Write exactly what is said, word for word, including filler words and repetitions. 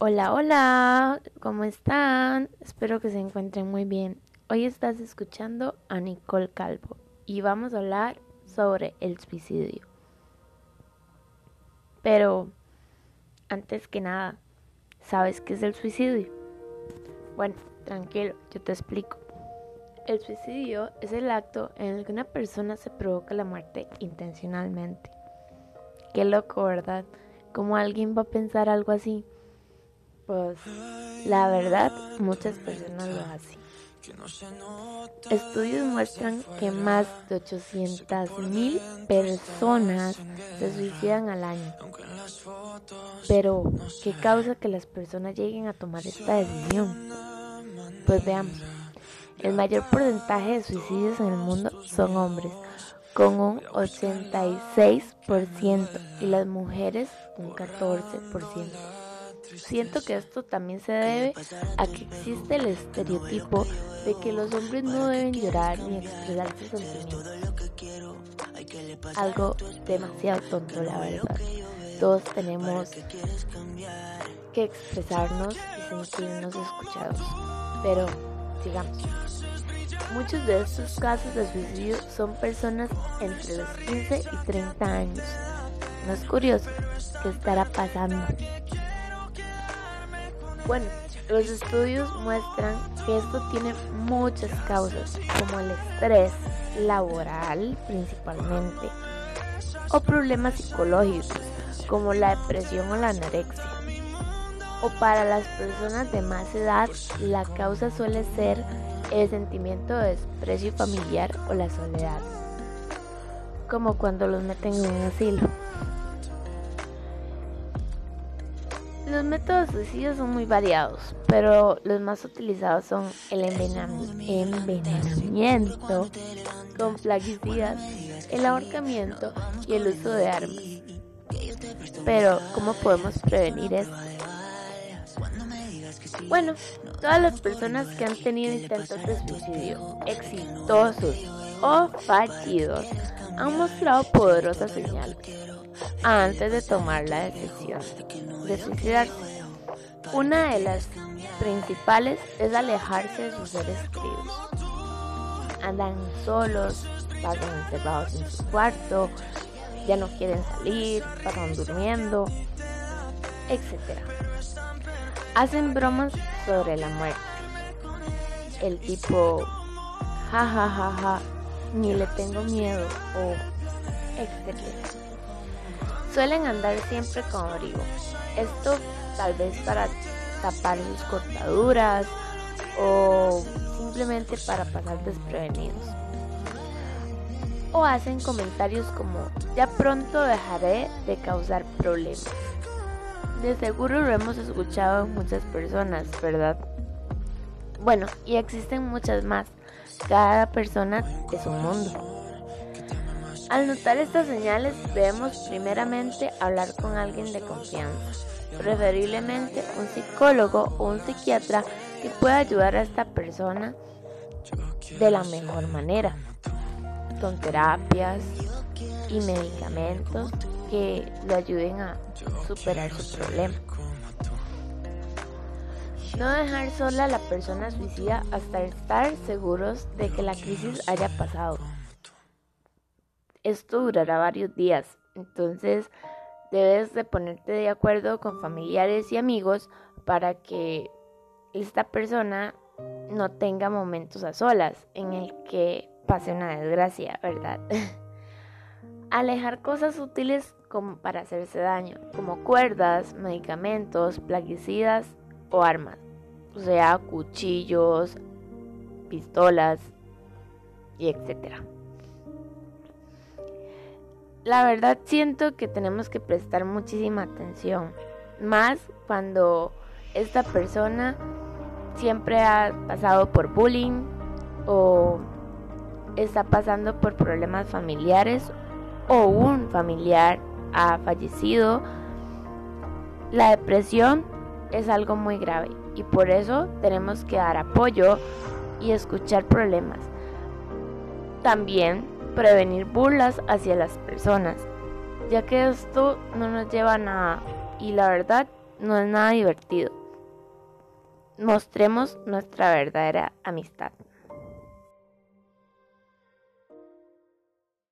Hola, hola, ¿cómo están? Espero que se encuentren muy bien. Hoy estás escuchando a Nicole Calvo y vamos a hablar sobre el suicidio. Pero, antes que nada, ¿sabes qué es el suicidio? Bueno, tranquilo, yo te explico. El suicidio es el acto en el que una persona se provoca la muerte intencionalmente. Qué loco, ¿verdad? ¿Cómo alguien va a pensar algo así? Pues la verdad, muchas personas lo hacen. Estudios muestran que más de ochocientas mil personas se suicidan al año. Pero, ¿qué causa que las personas lleguen a tomar esta decisión? Pues veamos, el mayor porcentaje de suicidios en el mundo son hombres, con un ochenta y seis por ciento, y las mujeres un catorce por ciento. Siento que esto también se debe a que existe el estereotipo de que los hombres no deben llorar ni expresar sus sentimientos. Algo demasiado tonto, la verdad. Todos tenemos que expresarnos y sentirnos escuchados. Pero, sigamos. Muchos de estos casos de suicidio son personas entre los quince y treinta años. ¿No es curioso? ¿Qué estará pasando? Bueno, los estudios muestran que esto tiene muchas causas, como el estrés laboral principalmente, o problemas psicológicos, como la depresión o la anorexia. O para las personas de más edad, la causa suele ser el sentimiento de desprecio familiar o la soledad, como cuando los meten en un asilo. Los métodos suicidas son muy variados, pero los más utilizados son el envenenamiento con plaguicidas, el ahorcamiento y el uso de armas. Pero, ¿cómo podemos prevenir esto? Bueno, todas las personas que han tenido intentos de suicidio exitosos o fallidos han mostrado poderosas señales antes de tomar la decisión de suicidarse. Una de las principales es alejarse de sus seres queridos. Andan solos, pasan encerrados en su cuarto, ya no quieren salir, pasan durmiendo, etcétera. Hacen bromas sobre la muerte. El tipo, ja ja ja ja, ni le tengo miedo, o etcétera. Suelen andar siempre con abrigo, esto tal vez para tapar sus cortaduras o simplemente para pasar desprevenidos. O hacen comentarios como, ya pronto dejaré de causar problemas. De seguro lo hemos escuchado en muchas personas, ¿verdad? Bueno, y existen muchas más, cada persona es un mundo. Al notar estas señales, debemos primeramente hablar con alguien de confianza, preferiblemente un psicólogo o un psiquiatra que pueda ayudar a esta persona de la mejor manera, con terapias y medicamentos que le ayuden a superar su problema. No dejar sola a la persona suicida hasta estar seguros de que la crisis haya pasado. Esto durará varios días, entonces debes de ponerte de acuerdo con familiares y amigos para que esta persona no tenga momentos a solas en el que pase una desgracia, ¿verdad? Alejar cosas útiles como para hacerse daño, como cuerdas, medicamentos, plaguicidas o armas, o sea, cuchillos, pistolas y etcétera. La verdad siento que tenemos que prestar muchísima atención, más cuando esta persona siempre ha pasado por bullying o está pasando por problemas familiares o un familiar ha fallecido. La depresión es algo muy grave y por eso tenemos que dar apoyo y escuchar problemas. También prevenir burlas hacia las personas, ya que esto no nos lleva a nada y la verdad no es nada divertido. Mostremos nuestra verdadera amistad.